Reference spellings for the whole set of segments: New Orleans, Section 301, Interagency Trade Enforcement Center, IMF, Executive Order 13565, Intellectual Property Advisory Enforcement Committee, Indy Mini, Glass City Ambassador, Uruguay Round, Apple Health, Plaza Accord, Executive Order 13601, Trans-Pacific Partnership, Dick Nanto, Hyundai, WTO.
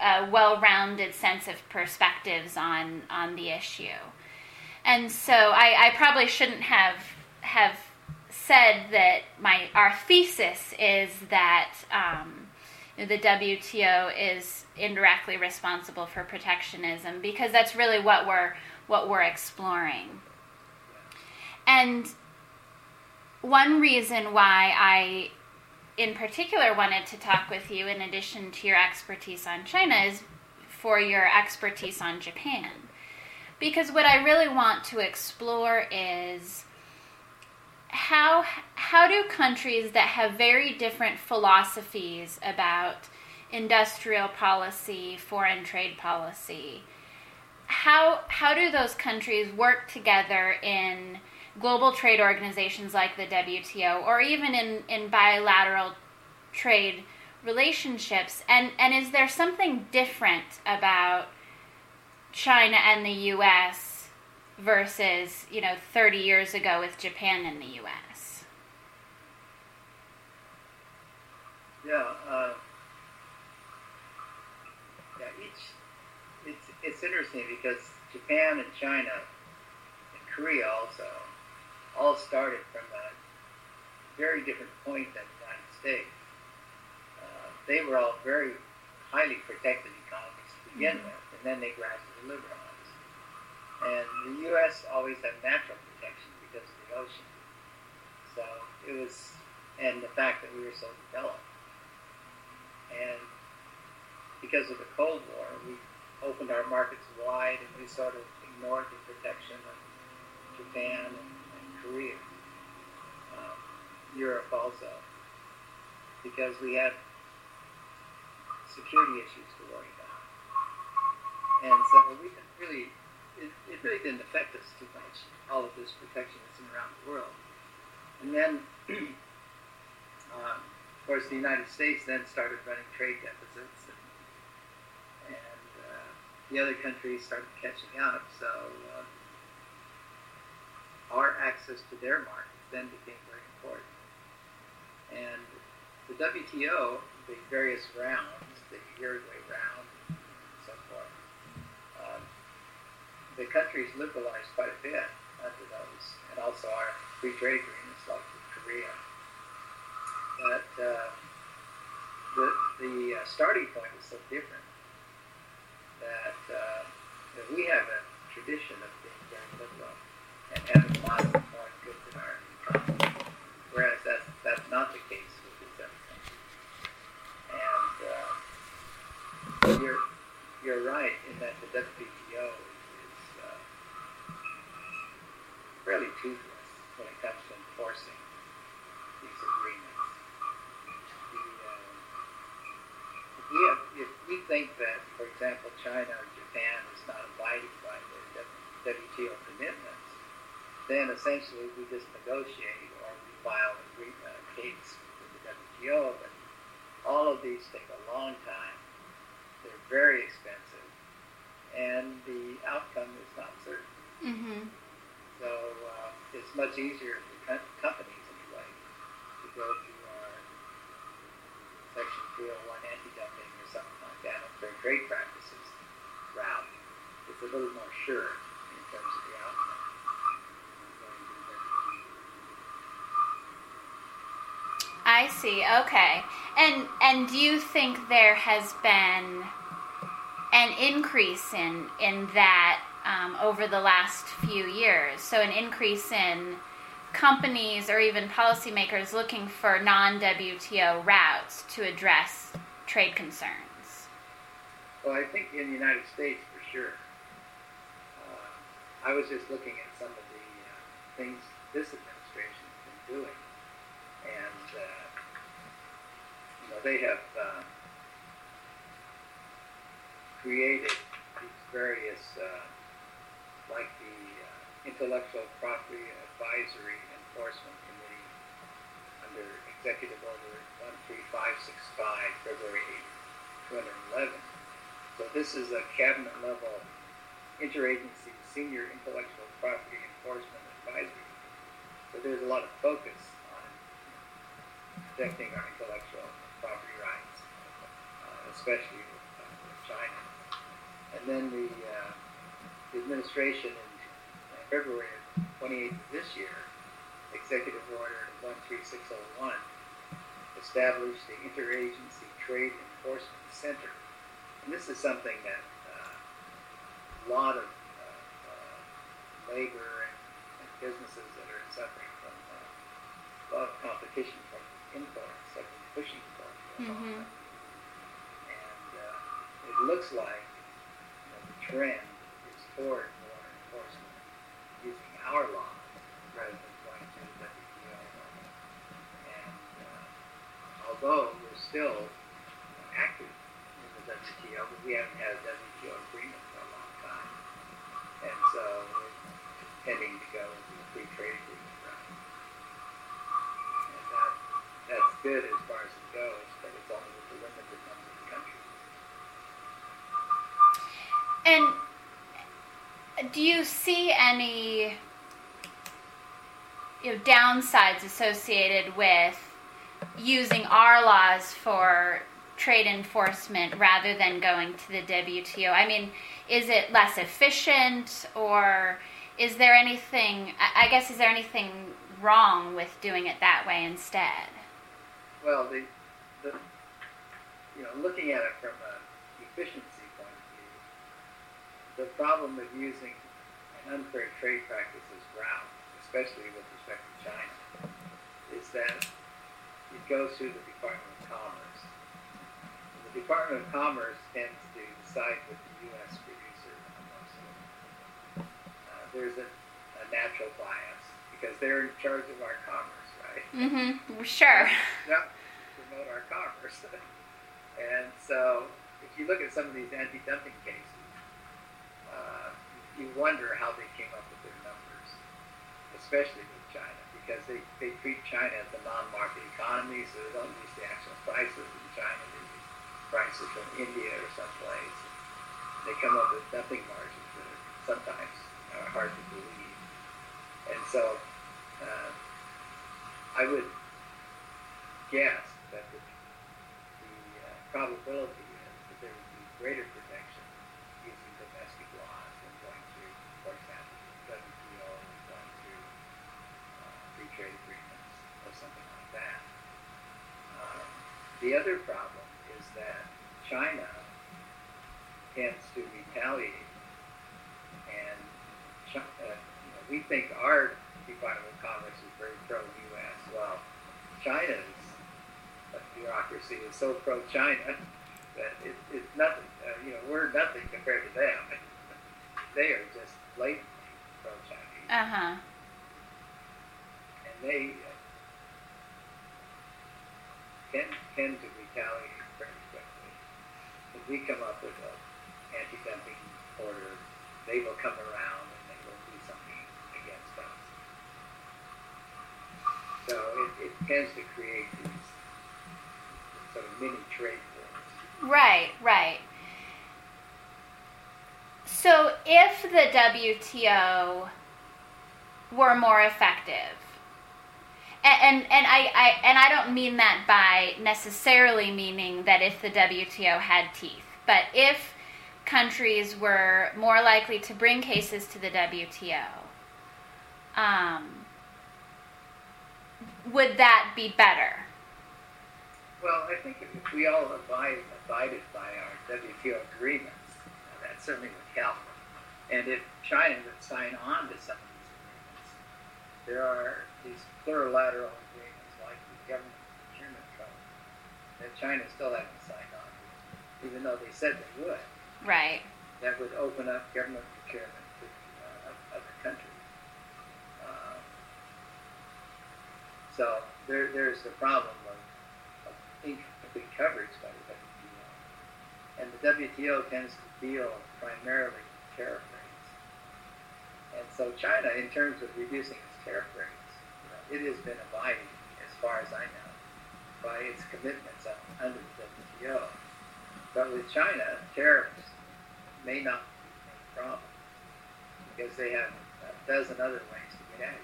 well-rounded sense of perspectives on the issue. And so I probably shouldn't have said that our thesis is that the WTO is indirectly responsible for protectionism, because that's really what we're exploring. And one reason why I, in particular, wanted to talk with you, in addition to your expertise on China, is for your expertise on Japan. Because what I really want to explore is how do countries that have very different philosophies about industrial policy, foreign trade policy, how do those countries work together in global trade organizations like the WTO, or even in bilateral trade relationships? And is there something different about China and the U.S. versus, 30 years ago with Japan and the U.S.? It's interesting because Japan and China and Korea also all started from a very different point than the United States. They were all very highly protected economies to begin mm-hmm. with, and then they gradually liberalized. And the U.S. always had natural protection because of the ocean. So it was, and the fact that we were so developed. And because of the Cold War, we opened our markets wide, and we sort of ignored the protection of Japan and Korea, Europe also, because we had security issues to worry about. And so we didn't really, it really didn't affect us too much, all of this protectionism around the world. And then, of course, the United States then started running trade deficits, the other countries started catching up, so our access to their markets then became very important. And the WTO, the various rounds, the Uruguay Round, and so forth, the countries liberalized quite a bit under those, and also our free trade agreements like with Korea. But the starting point was so different. That we have a tradition of being very liberal and having lots of foreign goods in our economy, whereas that's not the case with these other countries. And you're right in that the WTO is fairly toothless when it comes to enforcing these agreements. If we think that, for example, China or Japan is not abiding by their WTO commitments, then essentially we just negotiate or we file a case with the WTO. But all of these take a long time. They're very expensive. And the outcome is not certain. Mm-hmm. So it's much easier for companies, anyway, to go to Section 301 anti-dumping or something like that, and fair trade practices route. It's a little more sure in terms of the outcome. I see. Okay. And do you think there has been an increase in that over the last few years? So an increase in companies or even policymakers looking for non-WTO routes to address trade concerns? Well, I think in the United States, for sure. I was just looking at some of the things this administration has been doing. And, they have created these various, like the Intellectual Property Advisory Enforcement Committee under Executive Order 13565, February 8, 2011. So this is a cabinet-level interagency senior intellectual property enforcement advisory. So there's a lot of focus on protecting our intellectual property rights, especially with signed it. And then the administration in February of 28th of this year, Executive Order 13601, established the Interagency Trade Enforcement Center. And this is something that a lot of labor and businesses that are suffering from a lot of competition from imports, like pushing for mm-hmm. And it looks like the trend is toward more enforcement using our law rather than going to the WTO. And although we're still active in the WTO, but we haven't had a WTO agreement for a long time. And so we're heading to go into the free trade agreement round. And that's good as far as it goes, but it's only with a limited number of countries. And do you see any downsides associated with using our laws for trade enforcement rather than going to the WTO? I mean, is it less efficient, or is there anything, I guess, is there anything wrong with doing it that way instead? Well, the looking at it from an efficiency point of view, the problem with using an unfair trade practices route, especially with respect to China, is that it goes through the Department of Commerce. The Department of Commerce tends to decide with the U.S. producer on most of them. There's a natural bias because they're in charge of our commerce, right? Mm-hmm. Sure. Yeah. Promote our commerce. And so, if you look at some of these anti-dumping cases, you wonder how they came up with their numbers, especially with China, because they treat China as a non-market economy, so they don't use the actual prices in China. Prices from India or someplace. They come up with dumping margins that are sometimes hard to believe. And so I would guess that the probability is that there would be greater protection using domestic laws than going through, for example, the WTO and going through free trade agreements or something like that. The other problem is that China tends to retaliate, and we think our Department of Commerce is very pro-U.S. Well, China's bureaucracy is so pro-China that it's nothing. We're nothing compared to them. They are just blatantly pro-Chinese, uh-huh. And they tend to retaliate. If we come up with an anti-dumping order, they will come around and they will do something against us. So it tends to create these sort of mini trade wars. Right, right. So if the WTO were more effective, And I don't mean that by necessarily meaning that if the WTO had teeth, but if countries were more likely to bring cases to the WTO, would that be better? Well, I think if we all abided by our WTO agreements, that certainly would help. And if China would sign on to some of these agreements, there are these plurilateral agreements like the government procurement code that China still hasn't signed on to, even though they said they would. Right. That would open up government procurement to other countries. So there's the problem of incomplete coverage by the WTO. And the WTO tends to deal primarily with tariff rates. And so China, in terms of reducing its tariff rates, it has been abiding, as far as I know, by its commitments under the WTO. But with China, tariffs may not be a problem because they have a dozen other ways to get at it.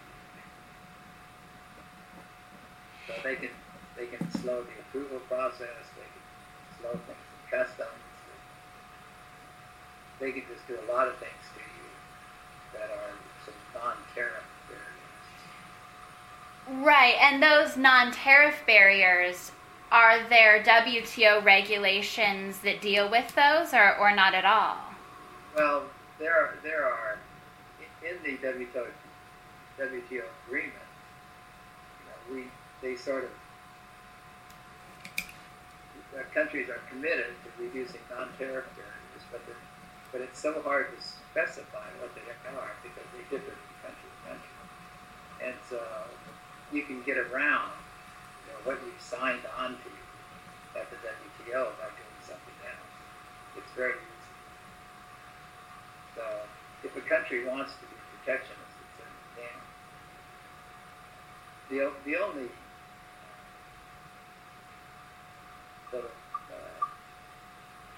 So they can slow the approval process, they can slow things in customs, They could just do a lot of things to you that are some non-tariff barriers. Right, and those non-tariff barriers, are there WTO regulations that deal with those, or not at all? Well, there are in the WTO agreement. They sort of, our countries are committed to reducing non-tariff barriers, but it's so hard to specify what they are because they differ from country to country. And so you can get around what you've signed on to at the WTO by doing something else. It's very easy. So if a country wants to be protectionist, it's a damn. The only sort of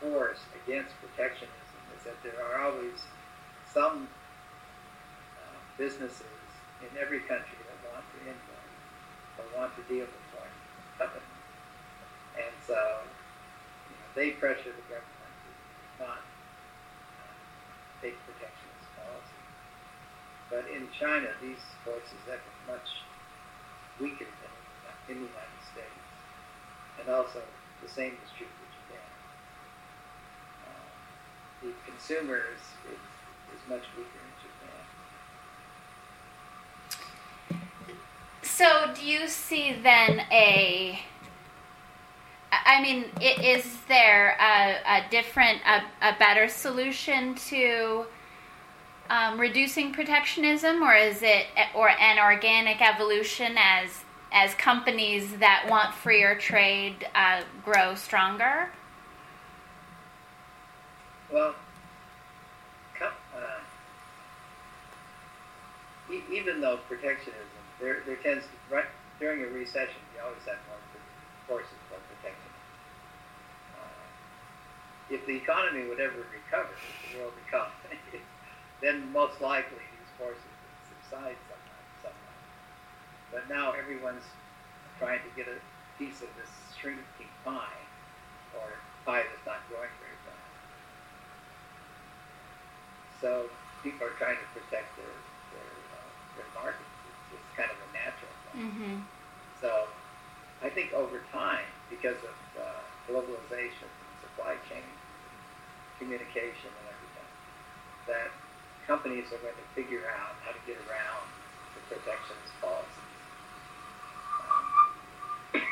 force against protectionism is that there are always some businesses in every country that want to import or want to deal with foreign companies. And so they pressure the government to not take protectionist policy. But in China, these forces have been much weaker than in the United States. And also, the same is true for Japan. The consumer is much weaker in Japan. So do you see then is there a better solution to reducing protectionism, or is it an organic evolution as companies that want freer trade grow stronger? Well, even though protectionism, there tends to, right during a recession, you always have more forces for protectionism. If the economy would ever recover, the world economy, then most likely these forces would subside somehow. But now everyone's trying to get a piece of this shrinking pie, or pie that's not growing very fast. So people are trying to protect their markets. It's kind of a natural thing. Mm-hmm. So I think over time, because of globalization, supply chain, communication, and everything, that companies are going to figure out how to get around the protectionist policies. The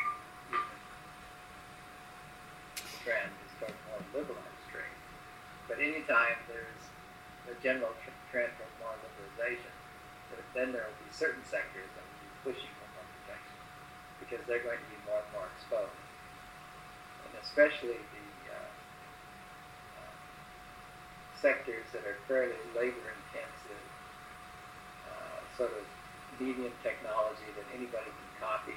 trend is toward more liberalized trade. But anytime there's a general trend toward more liberalization, then there will be certain sectors that will be pushing for more protection because they're going to be more and more exposed. And especially the sectors that are fairly labor-intensive, sort of medium technology that anybody can copy,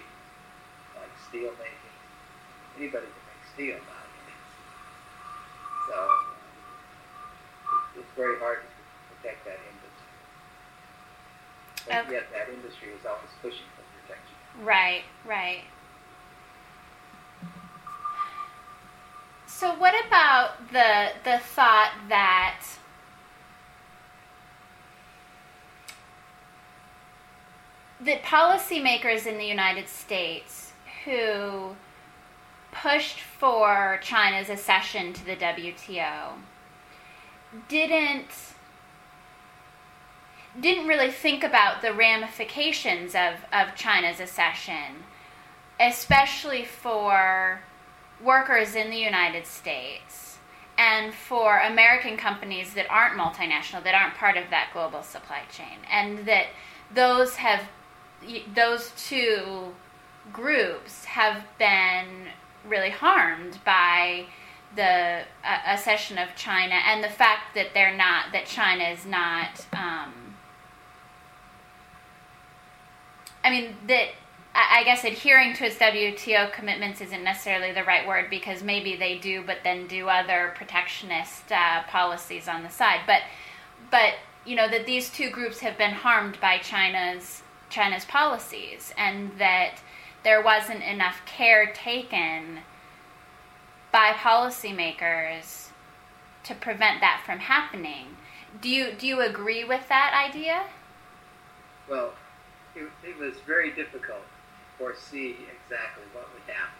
like steel making. Anybody can make steel nowadays. So it's very hard to protect that industry. But yet that industry is always pushing for protection. Right, right. So what about the thought that policymakers in the United States who pushed for China's accession to the WTO didn't really think about the ramifications of China's accession, especially for workers in the United States and for American companies that aren't multinational, that aren't part of that global supply chain, and that those two groups have been really harmed by the accession of China and the fact that China is not. I guess adhering to its WTO commitments isn't necessarily the right word, because maybe they do, but then do other protectionist policies on the side. But that these two groups have been harmed by China's policies, and that there wasn't enough care taken by policymakers to prevent that from happening. Do you agree with that idea? Well, it was very difficult to foresee exactly what would happen.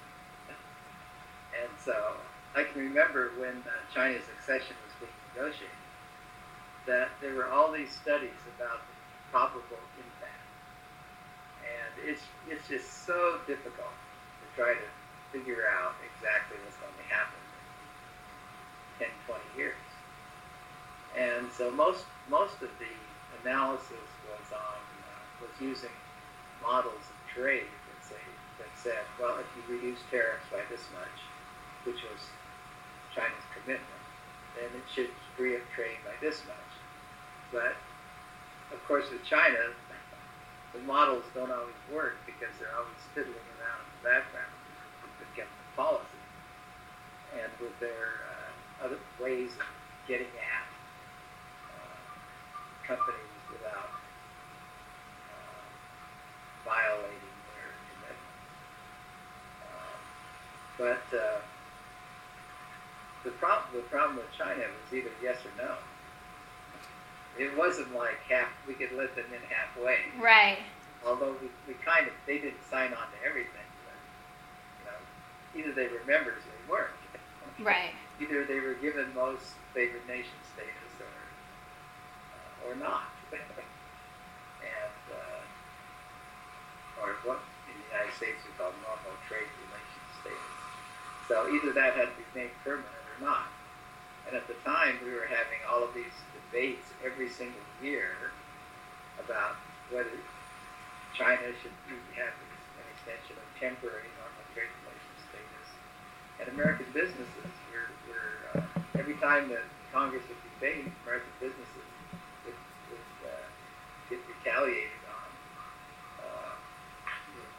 And so I can remember when China's accession was being negotiated, that there were all these studies about the probable impact. And it's just so difficult to try to figure out exactly what's going to happen in 10, 20 years. And so most of the analysis was on was using models of trade that said, well, if you reduce tariffs by this much, which was China's commitment, then it should free up trade by this much. But of course, with China, the models don't always work because they're always fiddling around in the background with government policy and with their other ways of getting at companies without violating their commitments. But the problem with China was either yes or no. It wasn't like half, we could let them in halfway. Right. Although we kind of, they didn't sign on to everything. But, either they were members or they weren't. Right. Either they were given most favored nation status or not. and what in the United States we call normal trade relations status. So either that had to be made permanent or not. And at the time, we were having all of these debates every single year about whether China should have an extension of temporary normal trade relations status. And American businesses were every time that Congress would debate, American businesses get retaliated on.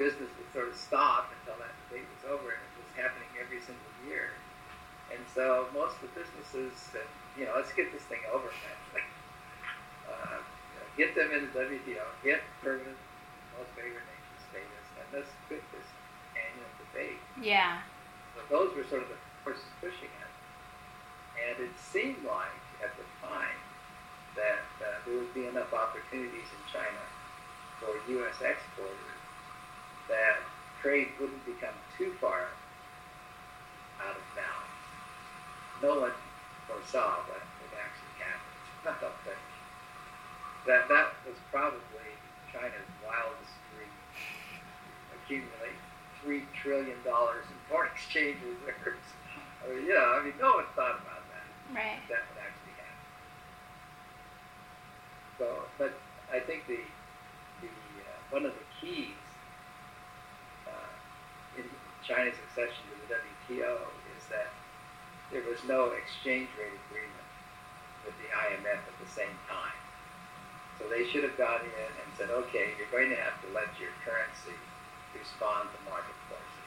Business would sort of stop until that debate was over, and it was happening every single year. And so most of the businesses said, let's get this thing over eventually. Get them into WTO, get permanent most favored nation status, and let's quit this annual debate. Yeah. So those were sort of the forces pushing it. And it seemed like at the time that there would be enough opportunities in China for U.S. exporters that trade wouldn't become too far out of balance. No one foresaw what would actually happen. I don't think. That was probably China's wildest dream. Accumulate $3 trillion in foreign exchange reserves. No one thought about that. Right. That would actually happen. So, but I think the one of the keys in China's accession to the WTO is that there was no exchange rate agreement with the IMF at the same time. So they should have gone in and said, okay, you're going to have to let your currency respond to market forces,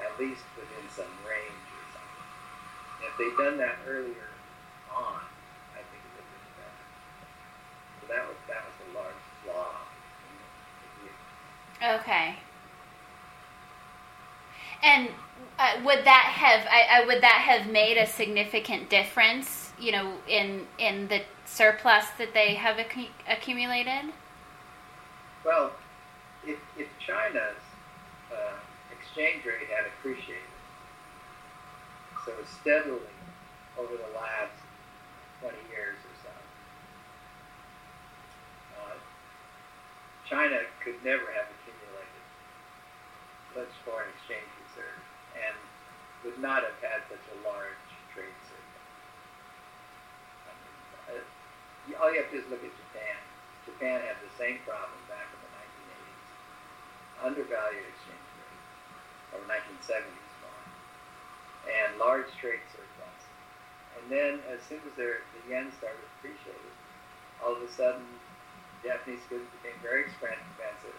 at least within some range or something. And if they'd done that earlier on, I think it would have been better. So that was a large flaw in the view. Okay. And would that have made a significant difference, in the surplus that they have accumulated? Well, if China's exchange rate had appreciated sort of steadily over the last 20 years or so, China could never have accumulated much foreign exchange reserves and would not have had such a large trade surplus. All you have to do is look at Japan. Japan had the same problem back in the 1980s. Undervalued exchange rate, or 1970s more, and large trade surplus. And then as soon as the yen started appreciating, all of a sudden Japanese goods became very expensive.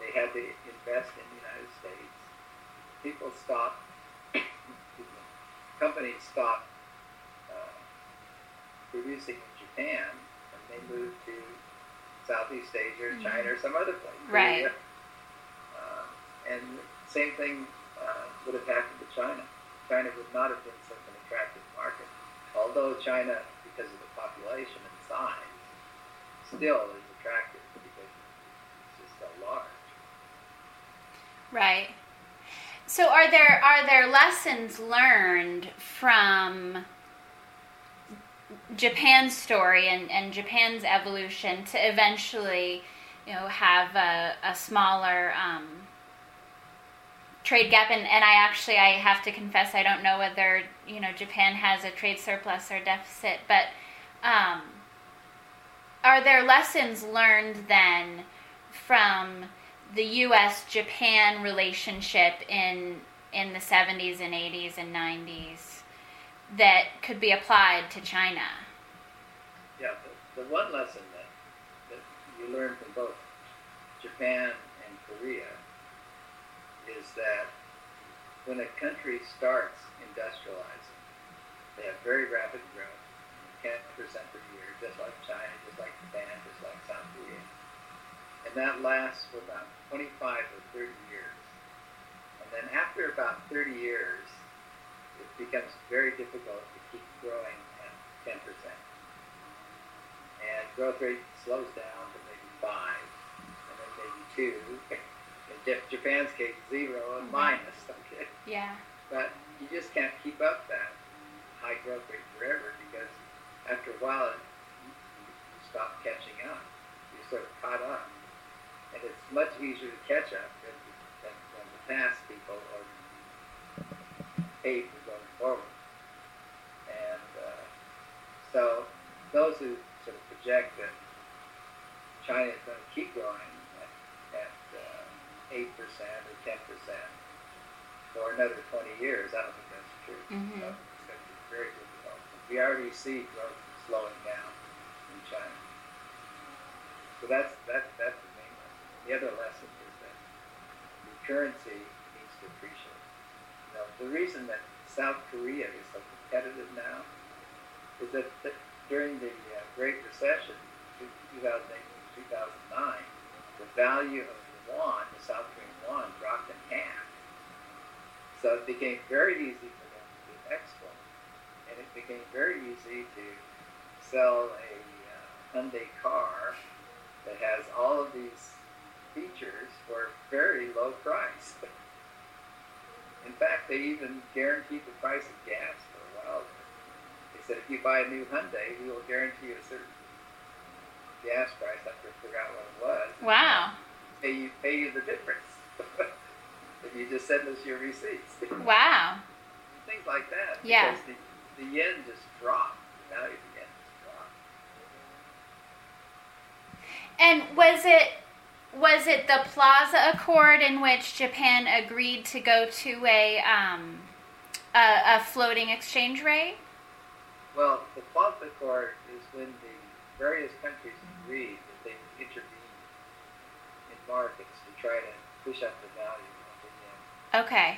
They had to invest in the United States. People stopped, companies stopped producing in Japan, and they moved to Southeast Asia, mm-hmm. China, or some other place. Right. And same thing would have happened to China. China would not have been such an attractive market, all although China, because of the population and size, still is attractive because it's just so large. Right. So are there lessons learned from Japan's story and Japan's evolution to eventually, you know, have a smaller trade gap? And I have to confess, I don't know whether, you know, Japan has a trade surplus or deficit, but are there lessons learned then from the U.S.-Japan relationship in the 70s and 80s and 90s that could be applied to China? Yeah, the one lesson that you learn from both Japan and Korea is that when a country starts industrializing, they have very rapid growth, 10% per year, just like China, just like Japan, just like South Korea. And that lasts for about 25 or 30 years. And then after about 30 years, it becomes very difficult to keep growing at 10%. And growth rate slows down to maybe 5, and then maybe 2. In Japan's case, 0 and minus. Okay. Yeah. But you just can't keep up that high growth rate forever, because after a while, you stop catching up. You're sort of caught up. And it's much easier to catch up than the past people or paid for going forward. And so those who sort of project that China is going to keep growing at 8% or 10% for another 20 years, I don't think that's true. Mm-hmm. So it's going to be very difficult. We already see growth slowing down in China. So that's the main lesson. The other lesson is that the currency needs to appreciate. Now, the reason that South Korea is so competitive now is that during the Great Recession, 2008 and 2009, the value of the won, the South Korean won, dropped in half. So it became very easy for them to export, and it became very easy to sell a Hyundai car that has all of these features for a very low price. In fact, they even guaranteed the price of gas for a while. They said, if you buy a new Hyundai, we will guarantee you a certain gas price. I forgot what it was. Wow. Pay you the difference. If you just send us your receipts. Wow. Things like that. Yeah. Because the yen just dropped. The value of the yen just dropped. And was it the Plaza Accord in which Japan agreed to go to a floating exchange rate? Well, the Plaza Accord is when the various countries agreed that they would intervene in markets to try to push up the value of the yen. Okay.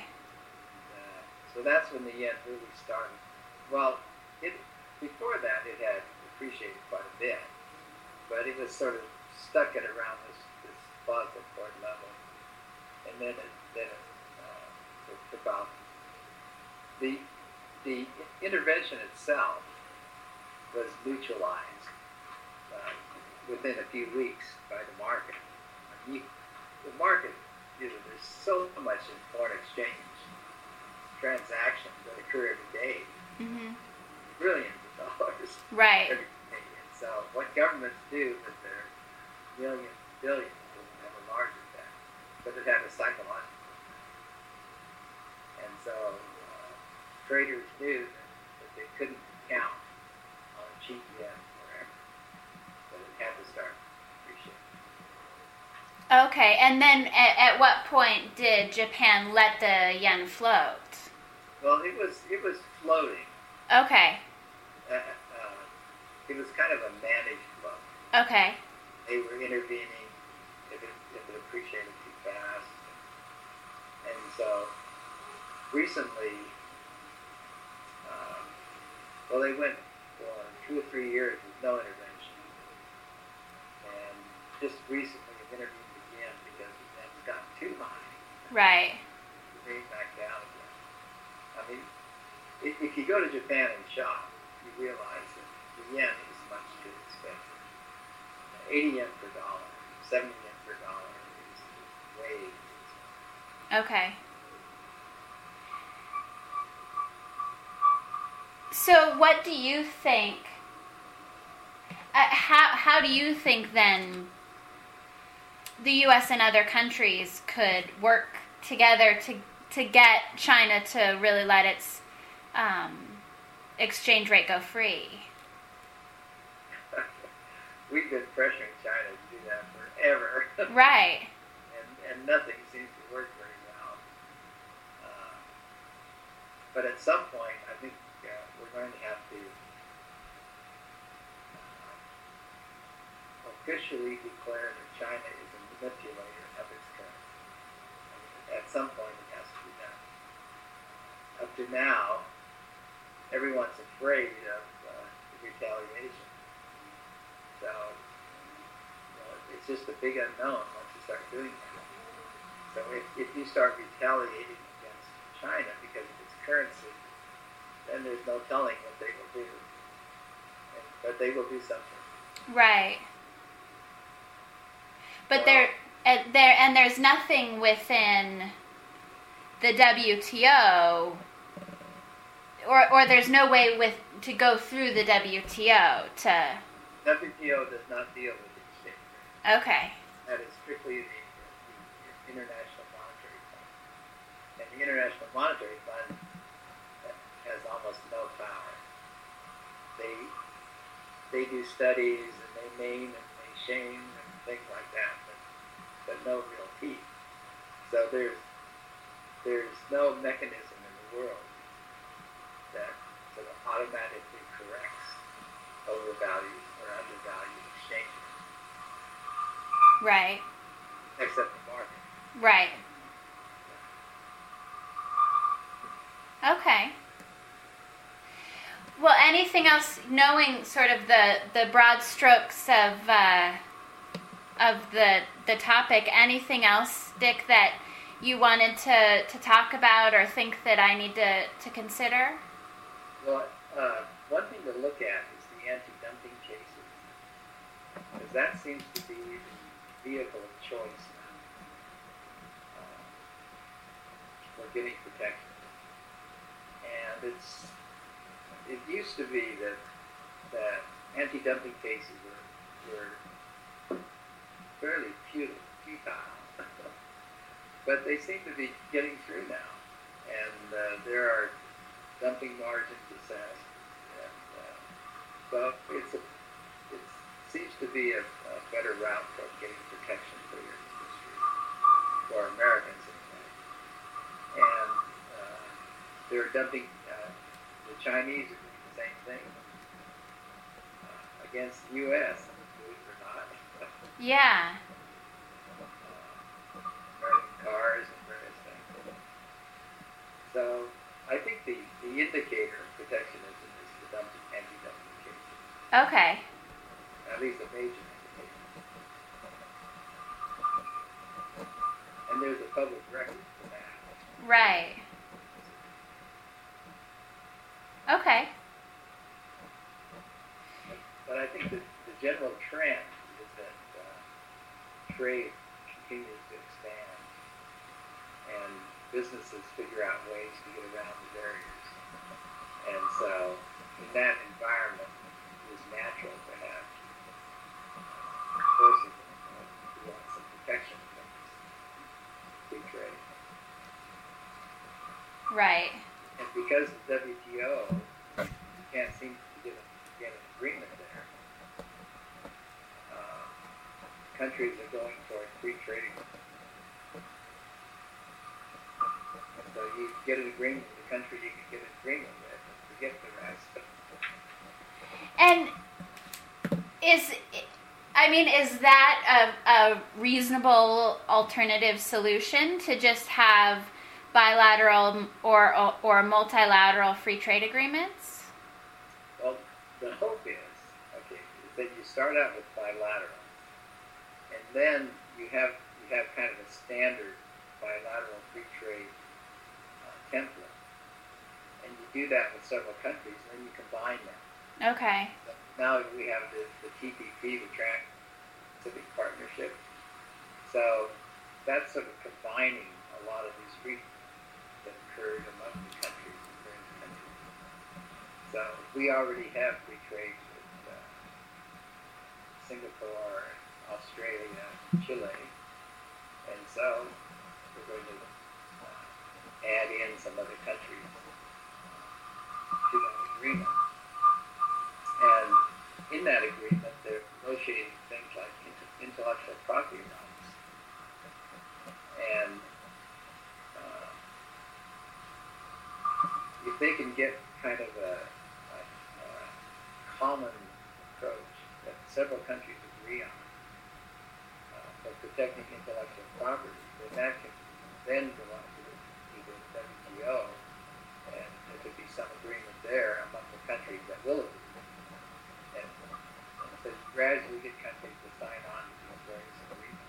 So that's when the yen really started. Well, before that it had appreciated quite a bit, but it was sort of stuck at around this Plaza Accord level, and then it took off. The intervention itself was neutralized within a few weeks by the market. The market, there's so much in foreign exchange transactions that occur every day, mm-hmm. Billions of dollars, right? Every day. And so what governments do with their millions and billions doesn't have a large effect, but it has a psychological effect. And so traders knew that they couldn't count on a cheap yen forever, but it had to start appreciating. Okay, and then at what point did Japan let the yen float? Well, it was floating. Okay. It was kind of a managed float. Okay. They were intervening if it appreciated too fast. And so recently, they went for 2 or 3 years with no intervention. And just recently it intervened again because the yen's gotten too high. Right. It came back down again. I mean, if you go to Japan and shop, you realize 80 yen per dollar, 70 yen per dollar is way expensive. Okay. So what do you think, how do you think then the U.S. and other countries could work together to get China to really let its exchange rate go free? We've been pressuring China to do that forever. Right. and nothing seems to work very well. But at some point, I think we're going to have to officially declare that China is a manipulator of its currency. I mean, at some point, it has to be done. Up to now, everyone's afraid of retaliation. So, it's just a big unknown once you start doing that. So if you start retaliating against China because of its currency, then there's no telling what they will do. But they will do something. Right. But there's nothing within the WTO, or there's no way to go through the WTO to... WTO does not deal with exchange rate. Okay. That is strictly the International Monetary Fund. And the International Monetary Fund has almost no power. They do studies and they name and they shame and things like that, but no real teeth. So there's no mechanism in the world that sort of automatically corrects overvalues. Undervalued exchange rate. Right. Except the market. Right. Okay. Well, anything else, knowing sort of the broad strokes of the topic, anything else, Dick, that you wanted to talk about or think that I need to consider? Well, one thing to look at is the anti-dumping case. Because that seems to be the vehicle of choice now for getting protection. And it used to be that anti-dumping cases were fairly futile, but they seem to be getting through now. And there are dumping margins assessed. And so seems to be a better route for getting protection for your industry, for Americans in fact. And they're dumping, the Chinese are doing the same thing against the U.S., believe it or not. Yeah. American cars and various things. So I think the indicator of protectionism is the anti-dumping cases. Okay. At least a major indication. And there's a public record for that. Right. Okay. But I think that the general trend is that trade continues to expand and businesses figure out ways to get around the barriers. And so in that environment, it is natural to have person who wants some protection from free trade. Right. And because of the WTO, you can't seem to get an agreement there. Countries are going toward free trade. So you get an agreement with the country you can get an agreement with, and forget the rest. And is that a reasonable alternative solution to just have bilateral or multilateral free trade agreements? Well, the hope is that you start out with bilateral, and then you have kind of a standard bilateral free trade template, and you do that with several countries, and then you combine them. Okay. Now we have the TPP, the Trans-Pacific Partnership. So that's sort of combining a lot of these treaties that occurred among the countries and during the countries. So we already have free trade with Singapore, Australia, Chile, and so we're going to add in some other countries to that agreement. And in that agreement, they're negotiating things like intellectual property rights and if they can get kind of a common approach that several countries agree on for protecting intellectual property, then that can then go on to the WTO, and there could be some agreement there among the countries that will agree. So gradually get countries to sign on to these various agreements.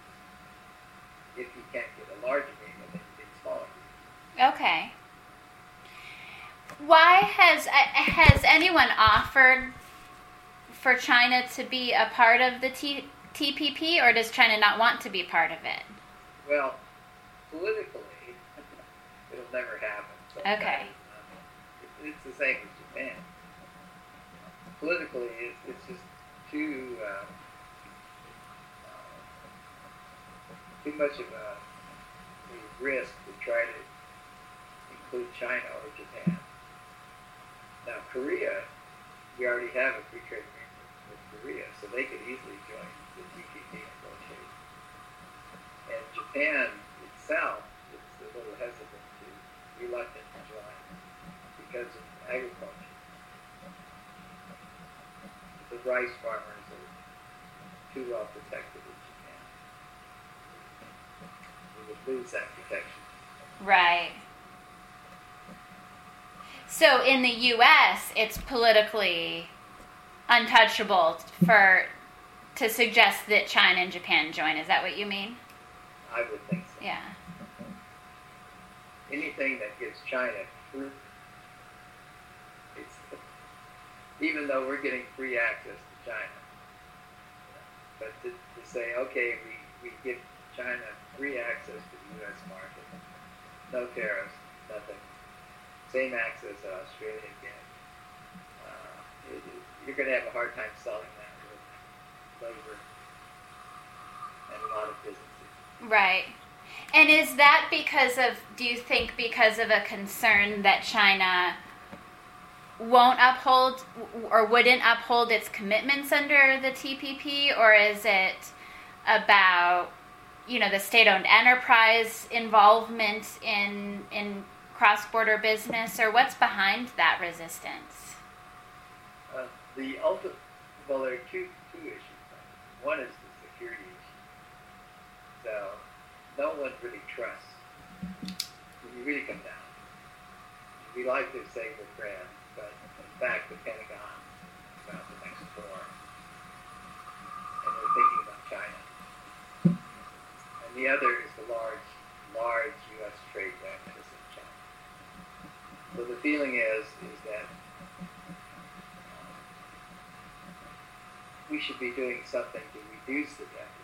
If you can't get a large agreement, then you get smaller agreements. Okay. Why has anyone offered for China to be a part of the TPP, or does China not want to be part of it? Well, politically, it'll never happen. So okay. It's the same as Japan. Politically, it's just too much of a risk to try to include China or Japan. Now Korea, we already have a free trade agreement with Korea, so they could easily join the TPP negotiations. And Japan itself is a little hesitant to, reluctant to join because of agriculture. The rice farmers are too well protected in Japan. We would lose that protection. Right. So in the U.S., it's politically untouchable to suggest that China and Japan join. Is that what you mean? I would think so. Yeah. Anything that gives China fruit, even though we're getting free access to China. But to say, okay, we give China free access to the U.S. market, no tariffs, nothing, same access to Australia again, you're going to have a hard time selling that with labor and a lot of businesses. Right. And is that because of a concern that China won't uphold or wouldn't uphold its commitments under the TPP, or is it about, the state-owned enterprise involvement in cross-border business, or what's behind that resistance? There are two issues. One is the security issue. So no one really trusts. When you really come down, we like to say we're friends. But in fact, the Pentagon is about the next door, and they're thinking about China. And the other is the large U.S. trade deficit in China. So the feeling is that we should be doing something to reduce the deficit,